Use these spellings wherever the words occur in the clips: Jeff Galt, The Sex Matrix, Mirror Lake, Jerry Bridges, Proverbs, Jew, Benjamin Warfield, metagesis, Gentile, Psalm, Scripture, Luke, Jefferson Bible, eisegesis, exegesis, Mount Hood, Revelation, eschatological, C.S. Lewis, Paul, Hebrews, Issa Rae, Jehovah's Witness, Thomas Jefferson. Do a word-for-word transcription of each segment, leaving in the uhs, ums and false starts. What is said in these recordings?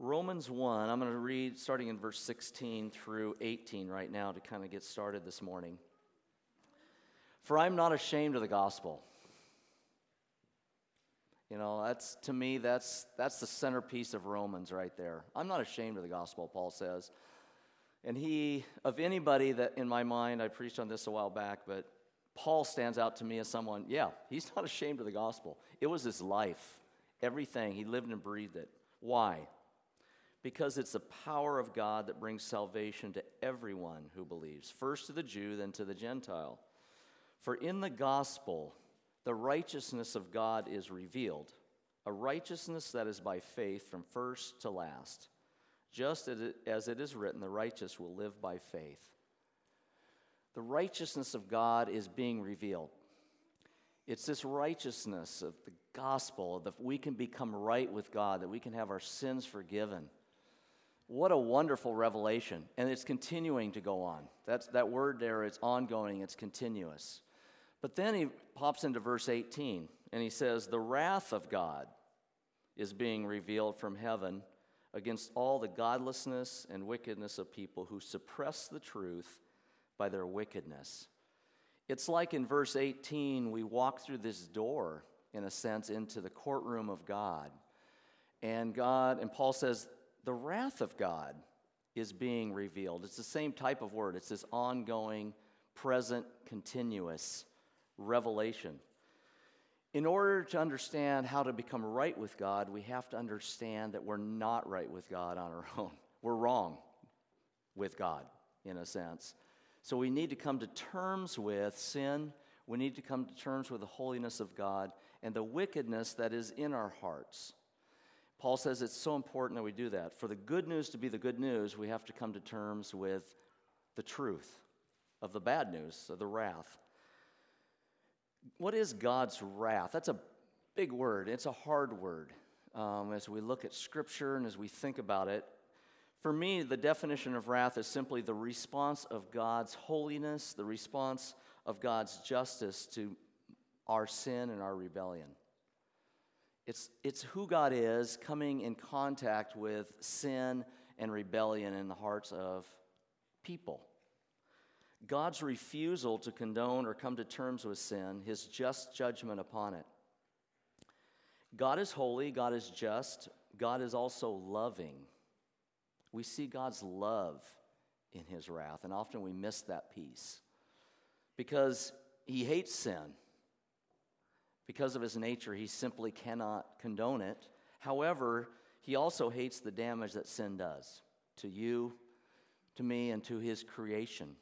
Romans one, I'm going to read starting in verse sixteen through eighteen right now to kind of get started this morning. For I'm not ashamed of the gospel. You know, that's, to me, that's that's the centerpiece of Romans right there. I'm not ashamed of the gospel, Paul says. And he, of anybody that in my mind, I preached on this a while back, but Paul stands out to me as someone, yeah, he's not ashamed of the gospel. It was his life, everything. He lived and breathed it. Why? Because it's the power of God that brings salvation to everyone who believes, first to the Jew, then to the Gentile. For in the gospel, the righteousness of God is revealed, a righteousness that is by faith from first to last. Just as it is written, the righteous will live by faith. The righteousness of God is being revealed. It's this righteousness of the gospel that we can become right with God, that we can have our sins forgiven. What a wonderful revelation. And it's continuing to go on. That's, that word there, it's ongoing, it's continuous. But then he pops into verse eighteen, and he says, the wrath of God is being revealed from heaven against all the godlessness and wickedness of people who suppress the truth by their wickedness. It's like in verse eighteen, we walk through this door, in a sense, into the courtroom of God. And God, and Paul says, the wrath of God is being revealed. It's the same type of word. It's this ongoing, present, continuous revelation. In order to understand how to become right with God, we have to understand that we're not right with God on our own. We're wrong with God, in a sense. So we need to come to terms with sin. We need to come to terms with the holiness of God and the wickedness that is in our hearts. Paul says it's so important that we do that. For the good news to be the good news, we have to come to terms with the truth of the bad news, of the wrath. What is God's wrath? That's a big word. It's a hard word. Um, as we look at Scripture and as we think about it, for me, the definition of wrath is simply the response of God's holiness, the response of God's justice to our sin and our rebellion. It's, it's who God is coming in contact with sin and rebellion in the hearts of people. God's refusal to condone or come to terms with sin, his just judgment upon it. God is holy, God is just, God is also loving. We see God's love in his wrath, and often we miss that piece because he hates sin. Because of his nature, he simply cannot condone it. However, he also hates the damage that sin does to you, to me, and to his creation.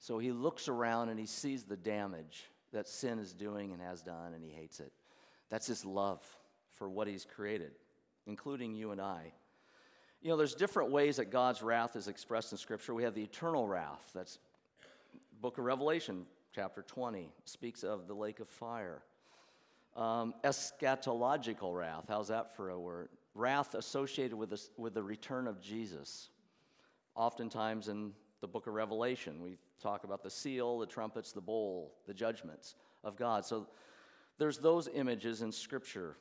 So he looks around and he sees the damage that sin is doing and has done, and he hates it. That's his love for what he's created, including you and I. You know, there's different ways that God's wrath is expressed in Scripture. We have the eternal wrath. That's book of Revelation, chapter twenty, speaks of the lake of fire. Um, eschatological wrath, how's that for a word? Wrath associated with the, with the return of Jesus. Oftentimes in the book of Revelation, we talk about the seal, the trumpets, the bowl, the judgments of God. So there's those images in Scripture.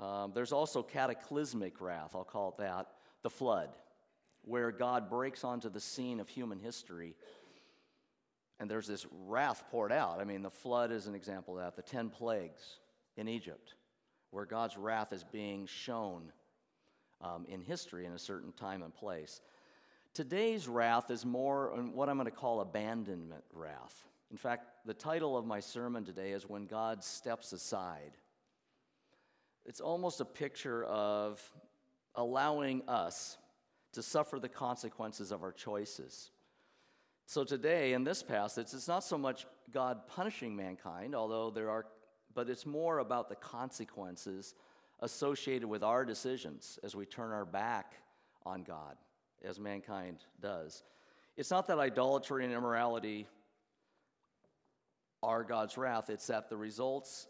Um, there's also cataclysmic wrath, I'll call it that. The flood, where God breaks onto the scene of human history, and there's this wrath poured out. I mean, the flood is an example of that. The ten plagues in Egypt, where God's wrath is being shown um, in history in a certain time and place. Today's wrath is more on what I'm going to call abandonment wrath. In fact, the title of my sermon today is When God Steps Aside. It's almost a picture of allowing us to suffer the consequences of our choices. So today, in this passage, it's not so much God punishing mankind, although there are, but it's more about the consequences associated with our decisions as we turn our back on God, as mankind does. It's not that idolatry and immorality are God's wrath, it's that the results,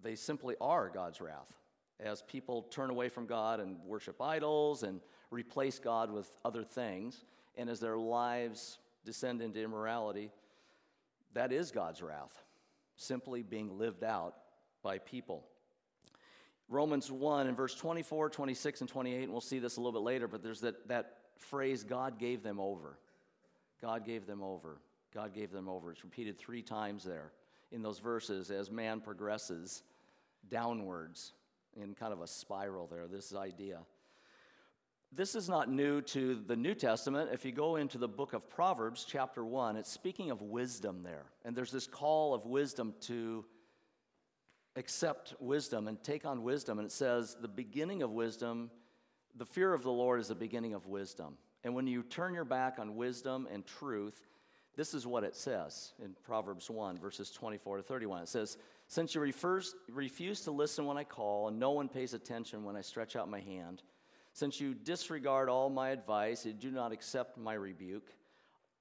they simply are God's wrath. As people turn away from God and worship idols and replace God with other things, and as their lives descend into immorality, that is God's wrath, simply being lived out by people. Romans one and verse twenty-four, twenty-six, and twenty-eight, and we'll see this a little bit later, but there's that, that phrase, God gave them over. God gave them over. God gave them over. It's repeated three times there in those verses as man progresses downwards in kind of a spiral there, this idea. This is not new to the New Testament. If you go into the book of Proverbs, chapter one, it's speaking of wisdom there. And there's this call of wisdom to accept wisdom and take on wisdom. And it says, the beginning of wisdom, the fear of the Lord is the beginning of wisdom. And when you turn your back on wisdom and truth, this is what it says in Proverbs one, verses twenty-four to thirty-one. It says, since you refers, refuse to listen when I call, and no one pays attention when I stretch out my hand, since you disregard all my advice and do not accept my rebuke,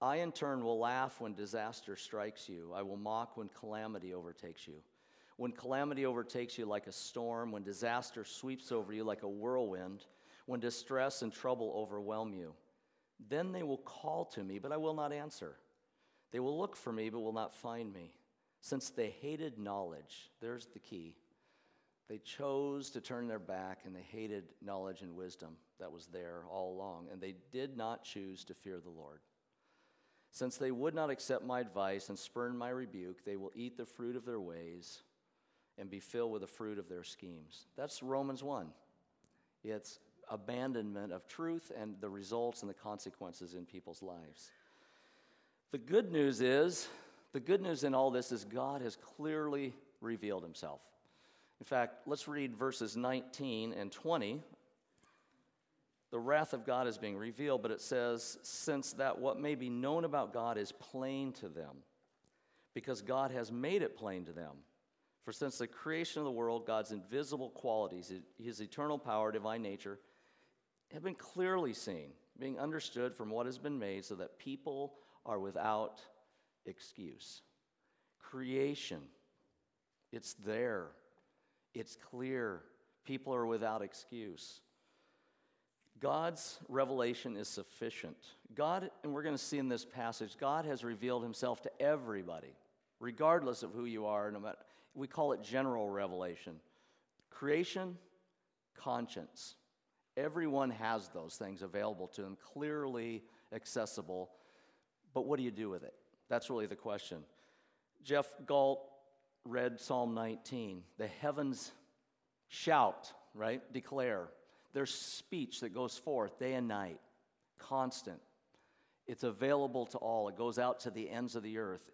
I in turn will laugh when disaster strikes you. I will mock when calamity overtakes you. When calamity overtakes you like a storm, when disaster sweeps over you like a whirlwind, when distress and trouble overwhelm you, then they will call to me, but I will not answer. They will look for me, but will not find me. Since they hated knowledge, there's the key. They chose to turn their back, and they hated knowledge and wisdom that was there all along, and they did not choose to fear the Lord. Since they would not accept my advice and spurn my rebuke, they will eat the fruit of their ways and be filled with the fruit of their schemes. That's Romans one. It's abandonment of truth and the results and the consequences in people's lives. The good news is, the good news in all this is God has clearly revealed himself. In fact, let's read verses nineteen and twenty. The wrath of God is being revealed, but it says, since that what may be known about God is plain to them, because God has made it plain to them. For since the creation of the world, God's invisible qualities, his eternal power, divine nature, have been clearly seen, being understood from what has been made, so that people are without excuse. Creation, it's there. It's clear. People are without excuse. God's revelation is sufficient. God, and we're going to see in this passage, God has revealed himself to everybody, regardless of who you are. No matter, we call it general revelation. Creation, conscience. Everyone has those things available to them, clearly accessible. But what do you do with it? That's really the question. Jeff Galt read Psalm nineteen. The heavens shout, right? Declare. There's speech that goes forth day and night, constant. It's available to all. It goes out to the ends of the earth,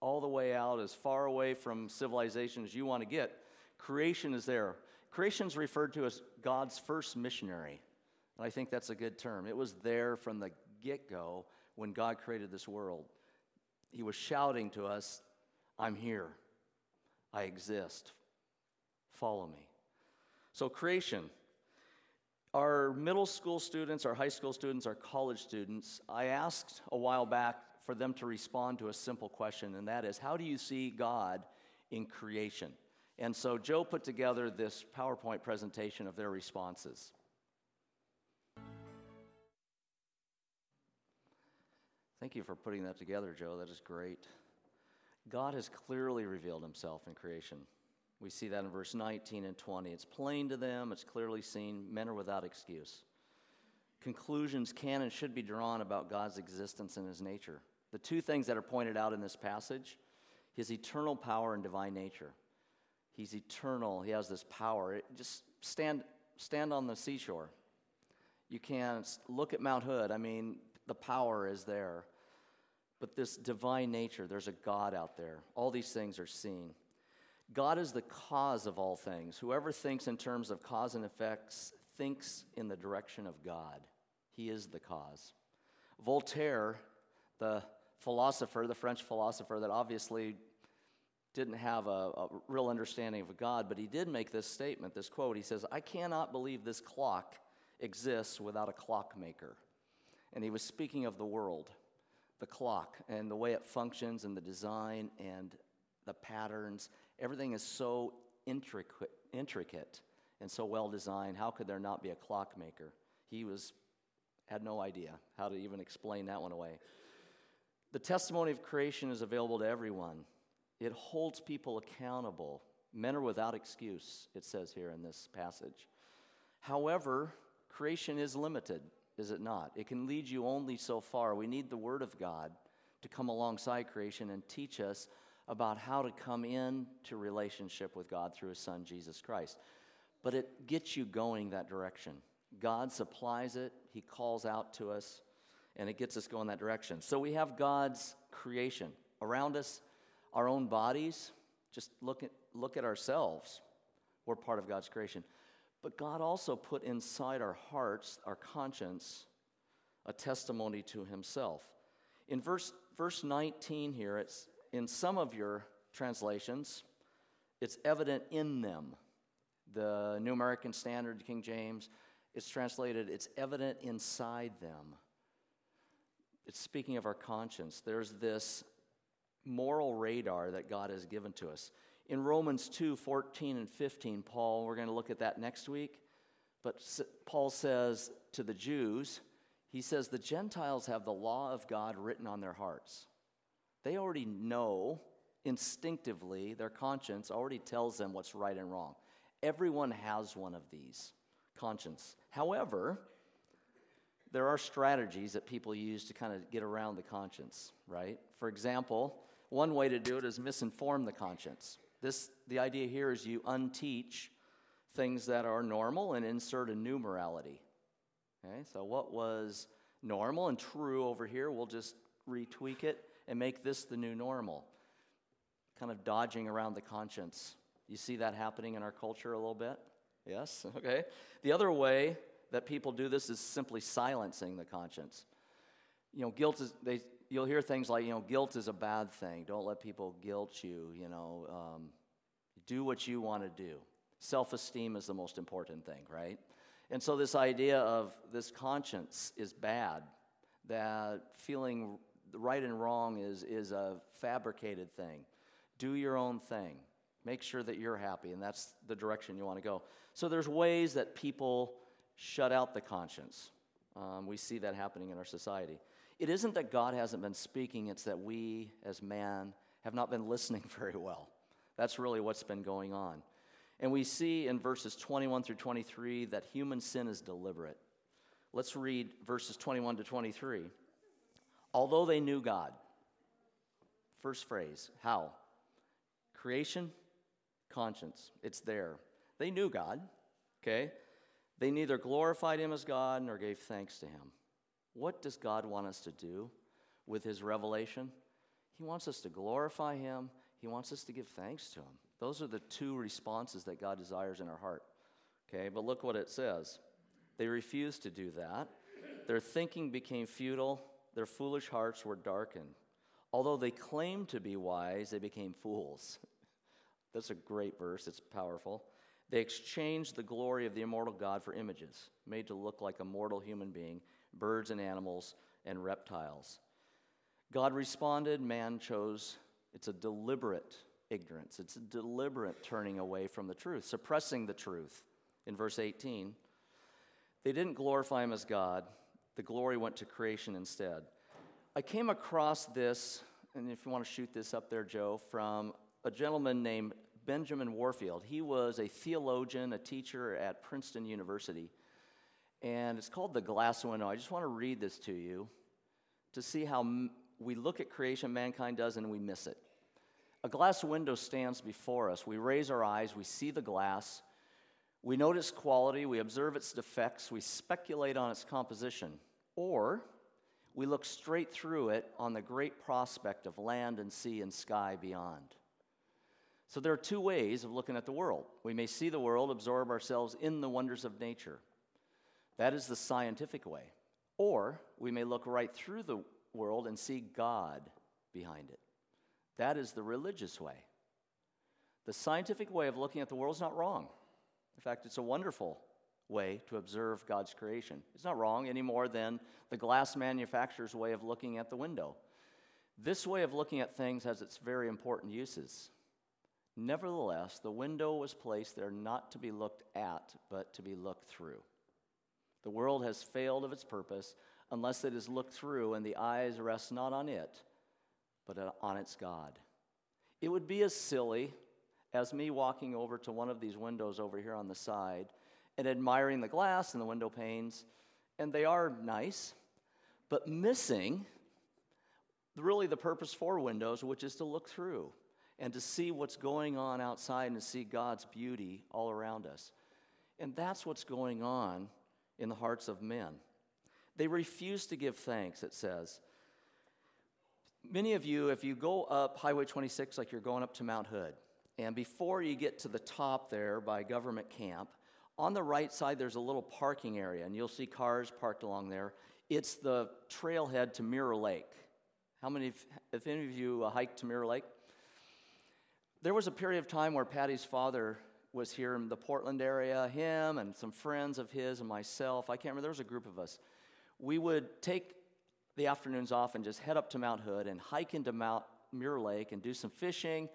all the way out, as far away from civilization as you want to get. Creation is there. Creation's referred to as God's first missionary, and I think that's a good term. It was there from the get-go. When God created this world, he was shouting to us, I'm here, I exist, follow me. So creation, our middle school students, our high school students, our college students, I asked a while back for them to respond to a simple question, and that is, how do you see God in creation? And so Joe put together this PowerPoint presentation of their responses. Thank you for putting that together, Joe. That is great. God has clearly revealed himself in creation. We see that in verse nineteen and twenty. It's plain to them. It's clearly seen. Men are without excuse. Conclusions can and should be drawn about God's existence and his nature. The two things that are pointed out in this passage, his eternal power and divine nature. He's eternal. He has this power. It, just stand, stand on the seashore. You can look at Mount Hood. I mean, the power is there. But this divine nature, there's a God out there. All these things are seen. God is the cause of all things. Whoever thinks in terms of cause and effects thinks in the direction of God. He is the cause. Voltaire, the philosopher, the French philosopher that obviously didn't have a, a real understanding of God, but he did make this statement, this quote. He says, I cannot believe this clock exists without a clockmaker. And he was speaking of the world. The clock and the way it functions and the design and the patterns, everything is so intricate, intricate and so well designed. How could there not be a clockmaker? He was had no idea how to even explain that one away. The testimony of creation is available to everyone. It holds people accountable Men are without excuse, it says here in this passage. However, creation is limited, is it not? It can lead you only so far. We need the Word of God to come alongside creation and teach us about how to come into relationship with God through His Son, Jesus Christ. But it gets you going that direction. God supplies it. He calls out to us, and it gets us going that direction. So we have God's creation around us, our own bodies. Just look at look at ourselves. We're part of God's creation. But God also put inside our hearts, our conscience, a testimony to Himself. In verse verse nineteen here, it's in some of your translations, it's evident in them. The New American Standard, King James, it's translated, it's evident inside them. It's speaking of our conscience. There's this moral radar that God has given to us. In Romans two, fourteen and fifteen, Paul, we're going to look at that next week, but Paul says to the Jews, he says the Gentiles have the law of God written on their hearts. They already know instinctively, their conscience already tells them what's right and wrong. Everyone has one of these, conscience. However, there are strategies that people use to kind of get around the conscience, right? For example, one way to do it is misinform the conscience. This, the idea here is you unteach things that are normal and insert a new morality. Okay, so what was normal and true over here, we'll just retweak it and make this the new normal. Kind of dodging around the conscience. You see that happening in our culture a little bit? Yes? Okay. The other way that people do this is simply silencing the conscience. You know, guilt is, they, you'll hear things like, you know, guilt is a bad thing. Don't let people guilt you, you know. Um, do what you want to do. Self-esteem is the most important thing, right? And so this idea of this conscience is bad, that feeling right and wrong is, is a fabricated thing. Do your own thing. Make sure that you're happy, and that's the direction you want to go. So there's ways that people shut out the conscience. Um, we see that happening in our society. It isn't that God hasn't been speaking, it's that we, as man, have not been listening very well. That's really what's been going on. And we see in verses twenty-one through twenty-three that human sin is deliberate. Let's read verses twenty-one to twenty-three. Although they knew God. First phrase, how? Creation, conscience. It's there. They knew God, okay? They neither glorified Him as God nor gave thanks to Him. What does God want us to do with His revelation? He wants us to glorify Him. He wants us to give thanks to Him. Those are the two responses that God desires in our heart. Okay, but look what it says. They refused to do that. Their thinking became futile. Their foolish hearts were darkened. Although they claimed to be wise, they became fools. That's a great verse. It's powerful. They exchanged the glory of the immortal God for images, made to look like a mortal human being, birds and animals and reptiles. God responded, man chose. It's a deliberate ignorance. It's a deliberate turning away from the truth, suppressing the truth. In verse eighteen, they didn't glorify Him as God. The glory went to creation instead. I came across this, and if you want to shoot this up there, Joe, from a gentleman named Benjamin Warfield. He was a theologian, a teacher at Princeton University, and it's called The Glass Window. I just want to read this to you to see how m- we look at creation, mankind does, and we miss it. A glass window stands before us. We raise our eyes, we see the glass, we notice quality, we observe its defects, we speculate on its composition, or we look straight through it on the great prospect of land and sea and sky beyond. So there are two ways of looking at the world. We may see the world, absorb ourselves in the wonders of nature. That is the scientific way. Or we may look right through the world and see God behind it. That is the religious way. The scientific way of looking at the world is not wrong. In fact, it's a wonderful way to observe God's creation. It's not wrong any more than the glass manufacturer's way of looking at the window. This way of looking at things has its very important uses. Nevertheless, the window was placed there not to be looked at, but to be looked through. The world has failed of its purpose unless it is looked through and the eyes rest not on it, but on its God. It would be as silly as me walking over to one of these windows over here on the side and admiring the glass and the window panes, and they are nice, but missing really the purpose for windows, which is to look through and to see what's going on outside and to see God's beauty all around us. And that's what's going on in the hearts of men. They refuse to give thanks, it says. Many of you, if you go up Highway twenty-six like you're going up to Mount Hood, and before you get to the top there by Government Camp, on the right side there's a little parking area, and you'll see cars parked along there. It's the trailhead to Mirror Lake. How many, if any of you uh, hiked to Mirror Lake? There was a period of time where Patty's father was here in the Portland area, him and some friends of his and myself. I can't remember, there was a group of us. We would take the afternoons off and just head up to Mount Hood and hike into Mount Mirror Lake and do some fishing,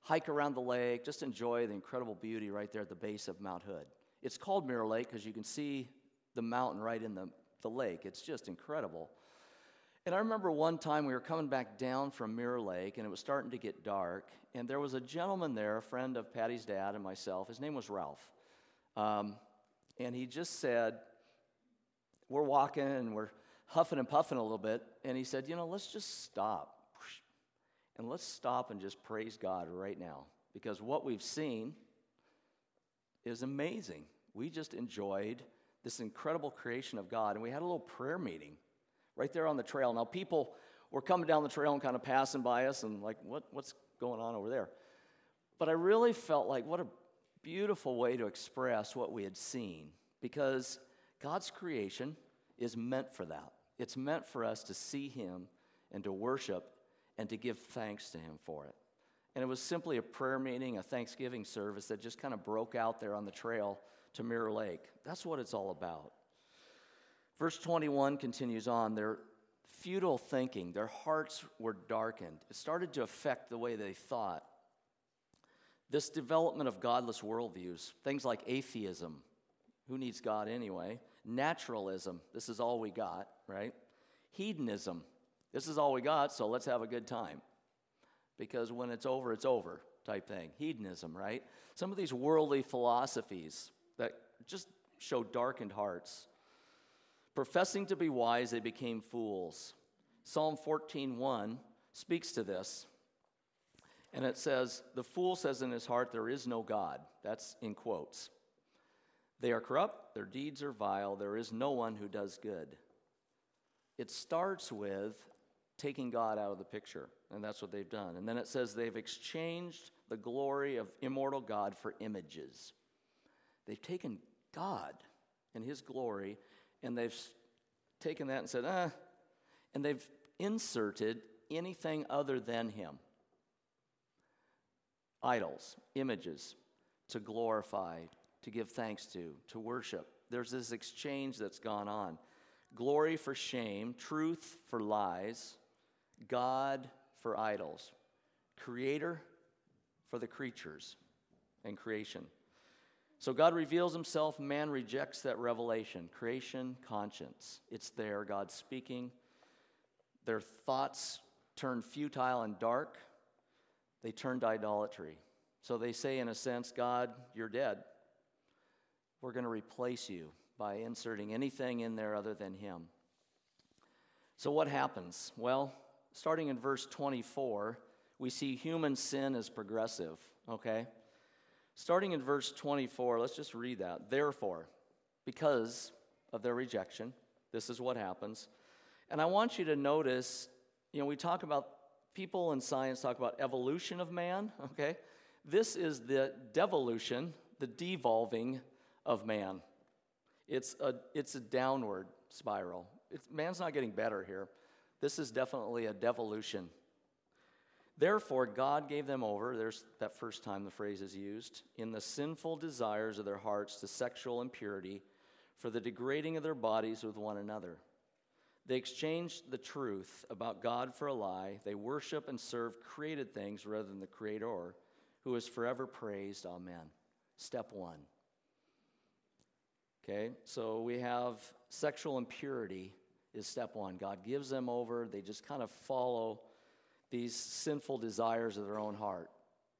hike around the lake, just enjoy the incredible beauty right there at the base of Mount Hood. It's called Mirror Lake because you can see the mountain right in the, the lake. It's just incredible. And I remember one time we were coming back down from Mirror Lake, and it was starting to get dark, and there was a gentleman there, a friend of Patty's dad and myself. His name was Ralph. Um, and he just said, we're walking, and we're huffing and puffing a little bit, and he said, you know, let's just stop. And let's stop and just praise God right now, because what we've seen is amazing. We just enjoyed this incredible creation of God, and we had a little prayer meeting right there on the trail. Now, people were coming down the trail and kind of passing by us and like, what, what's going on over there? But I really felt like what a beautiful way to express what we had seen, because God's creation is meant for that. It's meant for us to see Him and to worship and to give thanks to Him for it. And it was simply a prayer meeting, a Thanksgiving service that just kind of broke out there on the trail to Mirror Lake. That's what it's all about. Verse twenty-one continues on, their futile thinking, their hearts were darkened. It started to affect the way they thought. This development of godless worldviews, things like atheism, who needs God anyway? Naturalism, this is all we got, right? Hedonism, this is all we got, so let's have a good time. Because when it's over, it's over type thing. Hedonism, right? Some of these worldly philosophies that just show darkened hearts. Professing to be wise, they became fools. Psalm fourteen one speaks to this, and it says, the fool says in his heart, there is no God. That's in quotes. They are corrupt, their deeds are vile, there is no one who does good. It starts with taking God out of the picture, and that's what they've done. And then it says they've exchanged the glory of immortal God for images. They've taken God and His glory, and they've taken that and said, ah, and they've inserted anything other than Him. Idols, images, to glorify, to give thanks to, to worship. There's this exchange that's gone on. Glory for shame, truth for lies, God for idols, creator for the creatures and creation. So God reveals Himself, man rejects that revelation. Creation, conscience, it's there, God's speaking. Their thoughts turn futile and dark. They turn to idolatry. So they say, in a sense, God, you're dead. We're going to replace you by inserting anything in there other than Him. So what happens? Well, starting in verse twenty-four, we see human sin is progressive, okay? Starting in verse twenty-four, let's just read that. Therefore, because of their rejection, this is what happens. And I want you to notice, you know, we talk about, people in science talk about evolution of man, okay? This is the devolution, the devolving of man. It's a it's a downward spiral. It's, man's not getting better here. This is definitely a devolution. Therefore, God gave them over, there's that first time the phrase is used, in the sinful desires of their hearts to sexual impurity, for the degrading of their bodies with one another. They exchanged the truth about God for a lie. They worship and serve created things rather than the Creator, who is forever praised. Amen. Step one. Okay, so we have sexual impurity is step one. God gives them over. They just kind of follow these sinful desires of their own heart.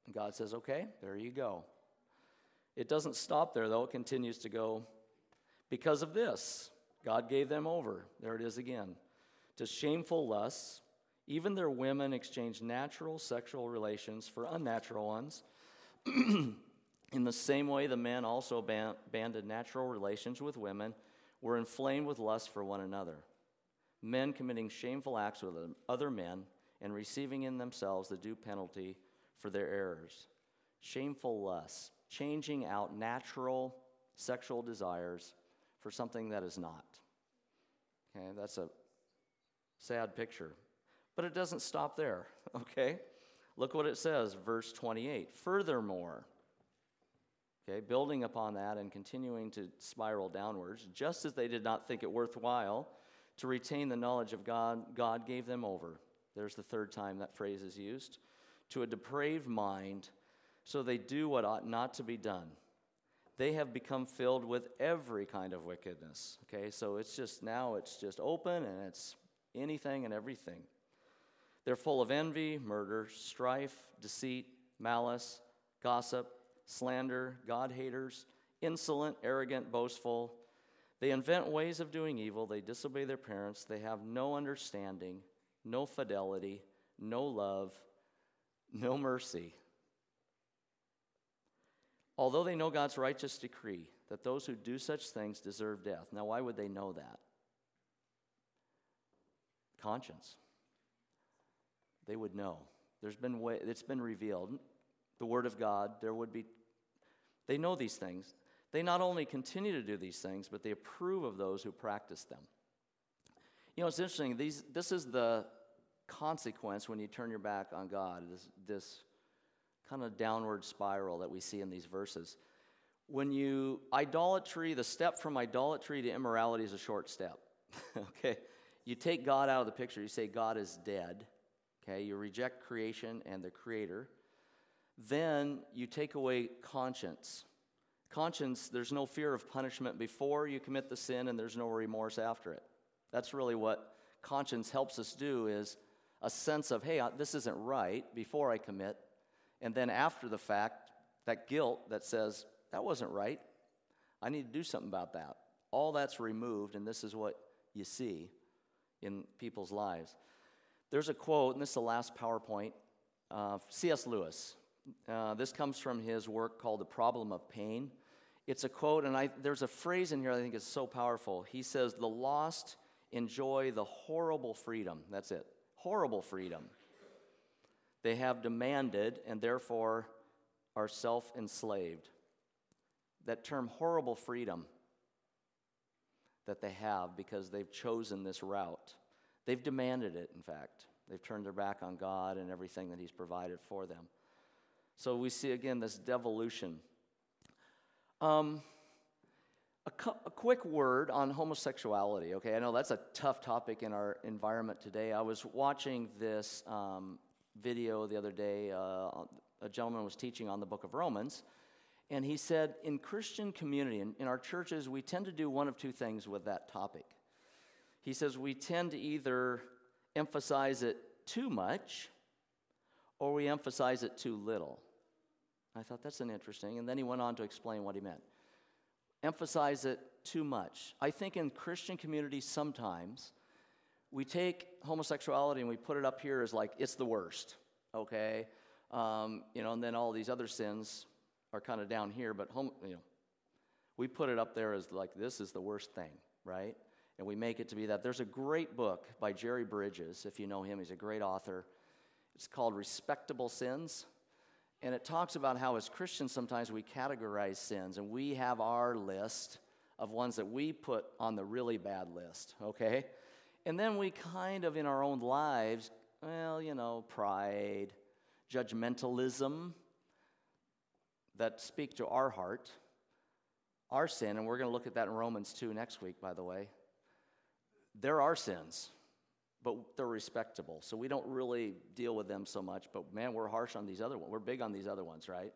And God says, okay, there you go. It doesn't stop there, though. It continues to go. Because of this, God gave them over, there it is again, to shameful lusts. Even their women exchanged natural sexual relations for unnatural ones. In the same way, the men also ban- banded natural relations with women, were inflamed with lust for one another. Men committing shameful acts with other men and receiving in themselves the due penalty for their errors. Shameful lusts, changing out natural sexual desires for something that is not. Okay, that's a sad picture. But it doesn't stop there, okay? Look what it says, verse twenty-eight. Furthermore, okay, building upon that and continuing to spiral downwards, just as they did not think it worthwhile to retain the knowledge of God, God gave them over. There's the third time that phrase is used. To a depraved mind, so they do what ought not to be done. They have become filled with every kind of wickedness, okay? So it's just, now it's just open, and it's anything and everything. They're full of envy, murder, strife, deceit, malice, gossip, slander, God-haters, insolent, arrogant, boastful. They invent ways of doing evil. They disobey their parents. They have no understanding, no fidelity, no love, no mercy. Although they know God's righteous decree that those who do such things deserve death. Now, why would they know that? Conscience. They would know. There's been way, it's been revealed. The Word of God, there would be, they know these things. They not only continue to do these things, but they approve of those who practice them. You know, it's interesting. These, this is the consequence when you turn your back on God, this, this kind of downward spiral that we see in these verses. When you, idolatry, the step from idolatry to immorality is a short step, okay? You take God out of the picture. You say God is dead. Okay, you reject creation and the creator. Then you take away conscience. Conscience, there's no fear of punishment before you commit the sin, and there's no remorse after it. That's really what conscience helps us do, is a sense of, hey, this isn't right before I commit. And then after the fact, that guilt that says, that wasn't right. I need to do something about that. All that's removed, and this is what you see in people's lives. There's a quote, and this is the last PowerPoint, uh, C S. Lewis. Uh, this comes from his work called The Problem of Pain. It's a quote, and I, there's a phrase in here I think is so powerful. He says, the lost enjoy the horrible freedom. That's it. Horrible freedom. They have demanded and therefore are self-enslaved. That term, horrible freedom, that they have because they've chosen this route. They've demanded it, in fact. They've turned their back on God and everything that he's provided for them. So we see, again, this devolution. Um, a, cu- a quick word on homosexuality, okay? I know that's a tough topic in our environment today. I was watching this um, video the other day. Uh, a gentleman was teaching on the book of Romans, and he said, in Christian community, in, in our churches, we tend to do one of two things with that topic. He says we tend to either emphasize it too much or we emphasize it too little. I thought that's an interesting, and then he went on to explain what he meant. Emphasize it too much. I think in Christian communities sometimes we take homosexuality and we put it up here as like it's the worst, okay? Um, you know, and then all these other sins are kind of down here, but hom- you know, we put it up there as like this is the worst thing, right? And we make it to be that. There's a great book by Jerry Bridges, if you know him. He's a great author. It's called Respectable Sins. And it talks about how as Christians sometimes we categorize sins. And we have our list of ones that we put on the really bad list, okay? And then we kind of in our own lives, well, you know, pride, judgmentalism that speak to our heart, our sin. And we're going to look at that in Romans two next week, by the way. There are sins, but they're respectable, so we don't really deal with them so much, but man, we're harsh on these other ones. We're big on these other ones, right?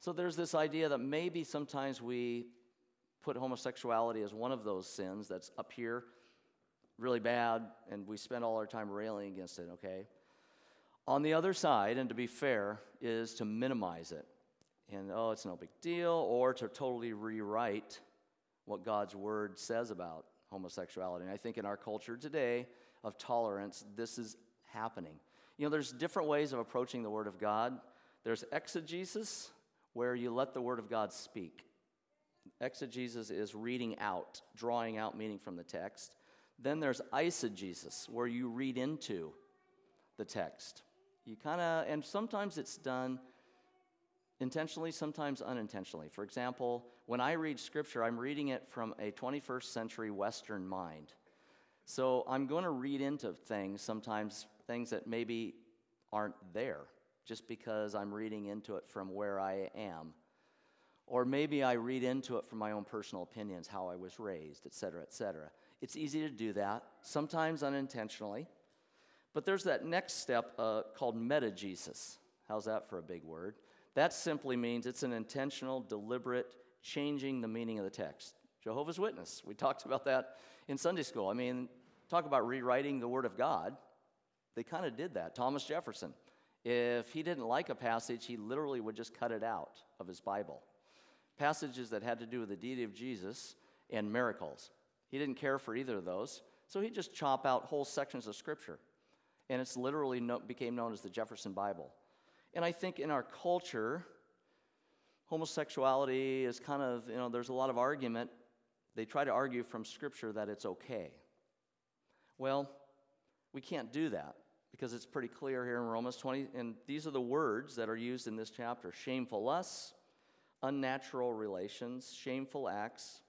So there's this idea that maybe sometimes we put homosexuality as one of those sins that's up here, really bad, and we spend all our time railing against it, okay? On the other side, and to be fair, is to minimize it. And, oh, it's no big deal, or to totally rewrite what God's word says about homosexuality. And I think in our culture today of tolerance, this is happening. You know, there's different ways of approaching the word of God. There's exegesis, where you let the word of God speak. Exegesis is reading out, drawing out meaning from the text. Then there's eisegesis, where you read into the text. You kind of, and sometimes it's done intentionally, sometimes unintentionally. For example, when I read Scripture, I'm reading it from a twenty-first century Western mind. So I'm going to read into things, sometimes things that maybe aren't there, just because I'm reading into it from where I am. Or maybe I read into it from my own personal opinions, how I was raised, et cetera, et cetera. It's easy to do that, sometimes unintentionally. But there's that next step uh, called metagesis. How's that for a big word? That simply means it's an intentional, deliberate changing the meaning of the text. Jehovah's Witness, we talked about that in Sunday school. I mean, talk about rewriting the Word of God. They kind of did that. Thomas Jefferson, if he didn't like a passage, he literally would just cut it out of his Bible. Passages that had to do with the deity of Jesus and miracles. He didn't care for either of those, so he'd just chop out whole sections of Scripture. And it's literally no, became known as the Jefferson Bible. And I think in our culture, homosexuality is kind of, you know, there's a lot of argument. They try to argue from Scripture that it's okay. Well, we can't do that, because it's pretty clear here in Romans twenty, and these are the words that are used in this chapter: shameful lusts, unnatural relations, shameful acts,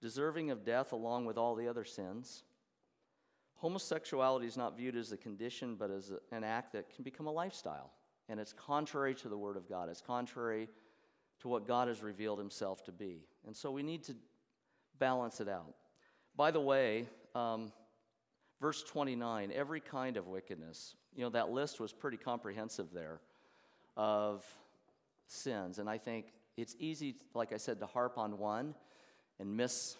deserving of death along with all the other sins. Homosexuality is not viewed as a condition, but as a, an act that can become a lifestyle. And it's contrary to the Word of God. It's contrary to what God has revealed Himself to be. And so we need to balance it out. By the way, um, verse twenty-nine, every kind of wickedness. You know, that list was pretty comprehensive there of sins. And I think it's easy, like I said, to harp on one and miss.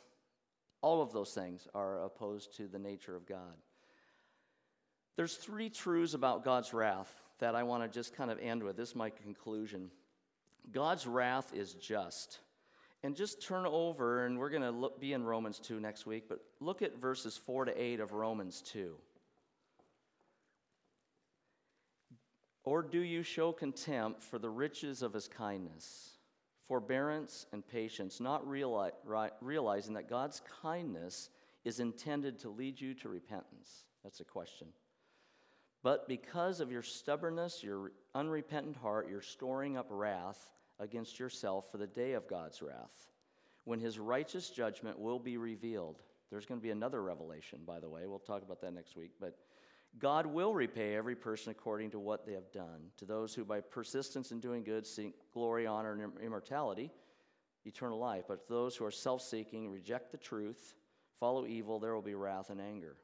All of those things are opposed to the nature of God. There's three truths about God's wrath that I want to just kind of end with. This is my conclusion. God's wrath is just. And just turn over, and we're going to look, be in Romans two next week, but look at verses four to eight of Romans two. Or do you show contempt for the riches of His kindness, forbearance and patience, not reali- ri- realizing that God's kindness is intended to lead you to repentance? That's a question. But because of your stubbornness, your unrepentant heart, you're storing up wrath against yourself for the day of God's wrath, when His righteous judgment will be revealed. There's going to be another revelation, by the way. We'll talk about that next week. But God will repay every person according to what they have done. To those who by persistence in doing good seek glory, honor, and immortality, eternal life. But to those who are self-seeking, reject the truth, follow evil, there will be wrath and anger.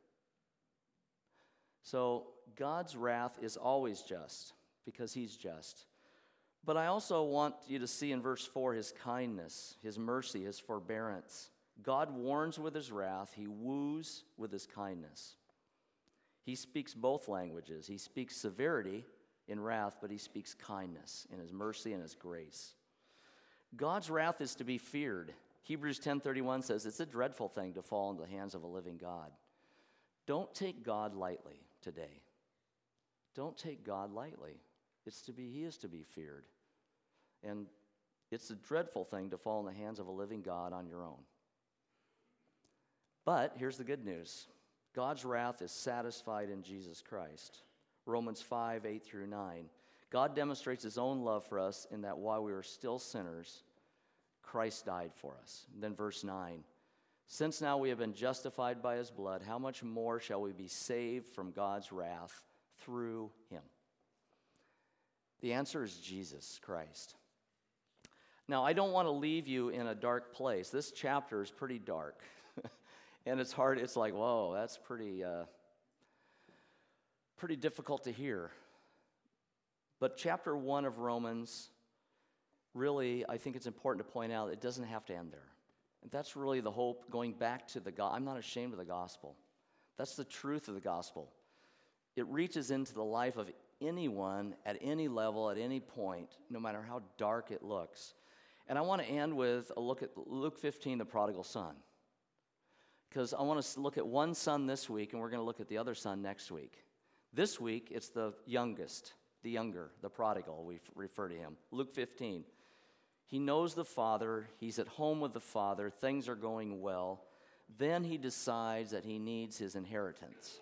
So God's wrath is always just, because He's just. But I also want you to see in verse four His kindness, His mercy, His forbearance. God warns with His wrath. He woos with His kindness. He speaks both languages. He speaks severity in wrath, but He speaks kindness in His mercy and His grace. God's wrath is to be feared. Hebrews ten thirty-one says it's a dreadful thing to fall into the hands of a living God. Don't take God lightly today. Don't take God lightly. It's to be, He is to be feared. And it's a dreadful thing to fall in the hands of a living God on your own. But here's the good news. God's wrath is satisfied in Jesus Christ. Romans five, eight through nine. God demonstrates His own love for us in that while we were still sinners, Christ died for us. And then verse nine. Since now we have been justified by His blood, how much more shall we be saved from God's wrath through Him? The answer is Jesus Christ. Now, I don't want to leave you in a dark place. This chapter is pretty dark. And it's hard, it's like, whoa, that's pretty uh, pretty difficult to hear. But chapter one of Romans, really, I think it's important to point out, it doesn't have to end there. And that's really the hope, going back to the gospel. I'm not ashamed of the gospel. That's the truth of the gospel. It reaches into the life of anyone at any level, at any point, no matter how dark it looks. And I want to end with a look at Luke fifteen, the prodigal son. Because I want to look at one son this week, and we're going to look at the other son next week. This week, it's the youngest, the younger, the prodigal, we refer to him. Luke fifteen. He knows the father. He's at home with the father. Things are going well. Then he decides that he needs his inheritance.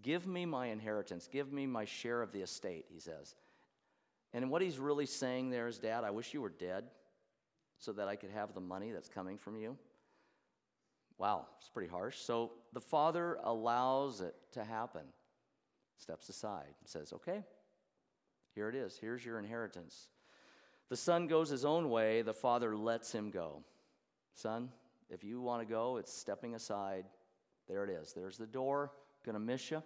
Give me my inheritance. Give me my share of the estate, he says. And what he's really saying there is, Dad, I wish you were dead so that I could have the money that's coming from you. Wow, it's pretty harsh. So the father allows it to happen, steps aside and says, okay, here it is. Here's your inheritance. The son goes his own way. The father lets him go. Son, if you want to go, it's stepping aside. There it is. There's the door. Going to miss you,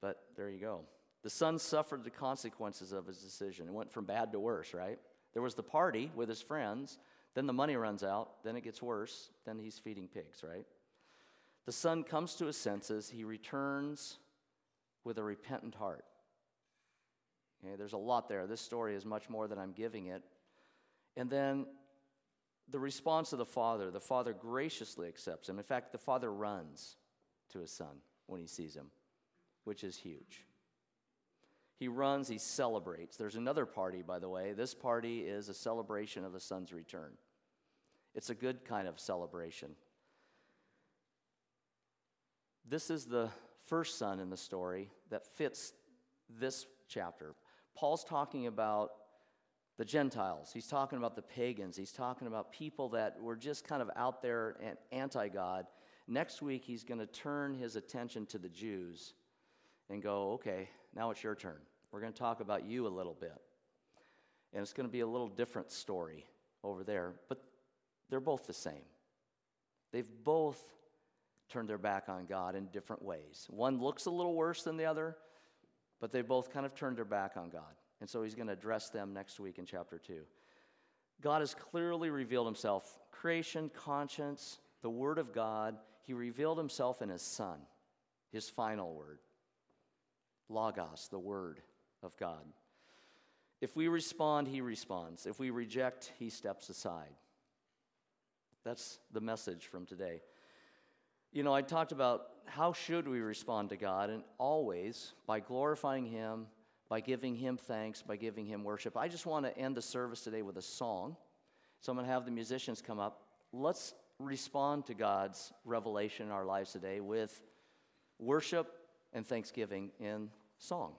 but there you go. The son suffered the consequences of his decision. It went from bad to worse, right? There was the party with his friends, then the money runs out, then it gets worse, then he's feeding pigs, right? The son comes to his senses. He returns with a repentant heart. Okay, there's a lot there. This story is much more than I'm giving it. And then the response of the father, the father graciously accepts him. In fact, the father runs to his son when he sees him, which is huge. He runs, he celebrates. There's another party, by the way. This party is a celebration of the son's return. It's a good kind of celebration. This is the first son in the story that fits this chapter. Paul's talking about the Gentiles. He's talking about the pagans. He's talking about people that were just kind of out there and anti-God. Next week, he's going to turn his attention to the Jews and go, okay, now it's your turn. We're going to talk about you a little bit. And it's going to be a little different story over there, but they're both the same. They've both turned their back on God in different ways. One looks a little worse than the other, but they both kind of turned their back on God. And so he's going to address them next week in chapter two. God has clearly revealed himself, creation, conscience, the word of God. He revealed himself in his son, his final word, Logos, the word of God. If we respond, he responds. If we reject, he steps aside. That's the message from today. You know, I talked about how should we respond to God, and always by glorifying him, by giving him thanks, by giving him worship. I just want to end the service today with a song. So I'm going to have the musicians come up. Let's respond to God's revelation in our lives today with worship and thanksgiving in song.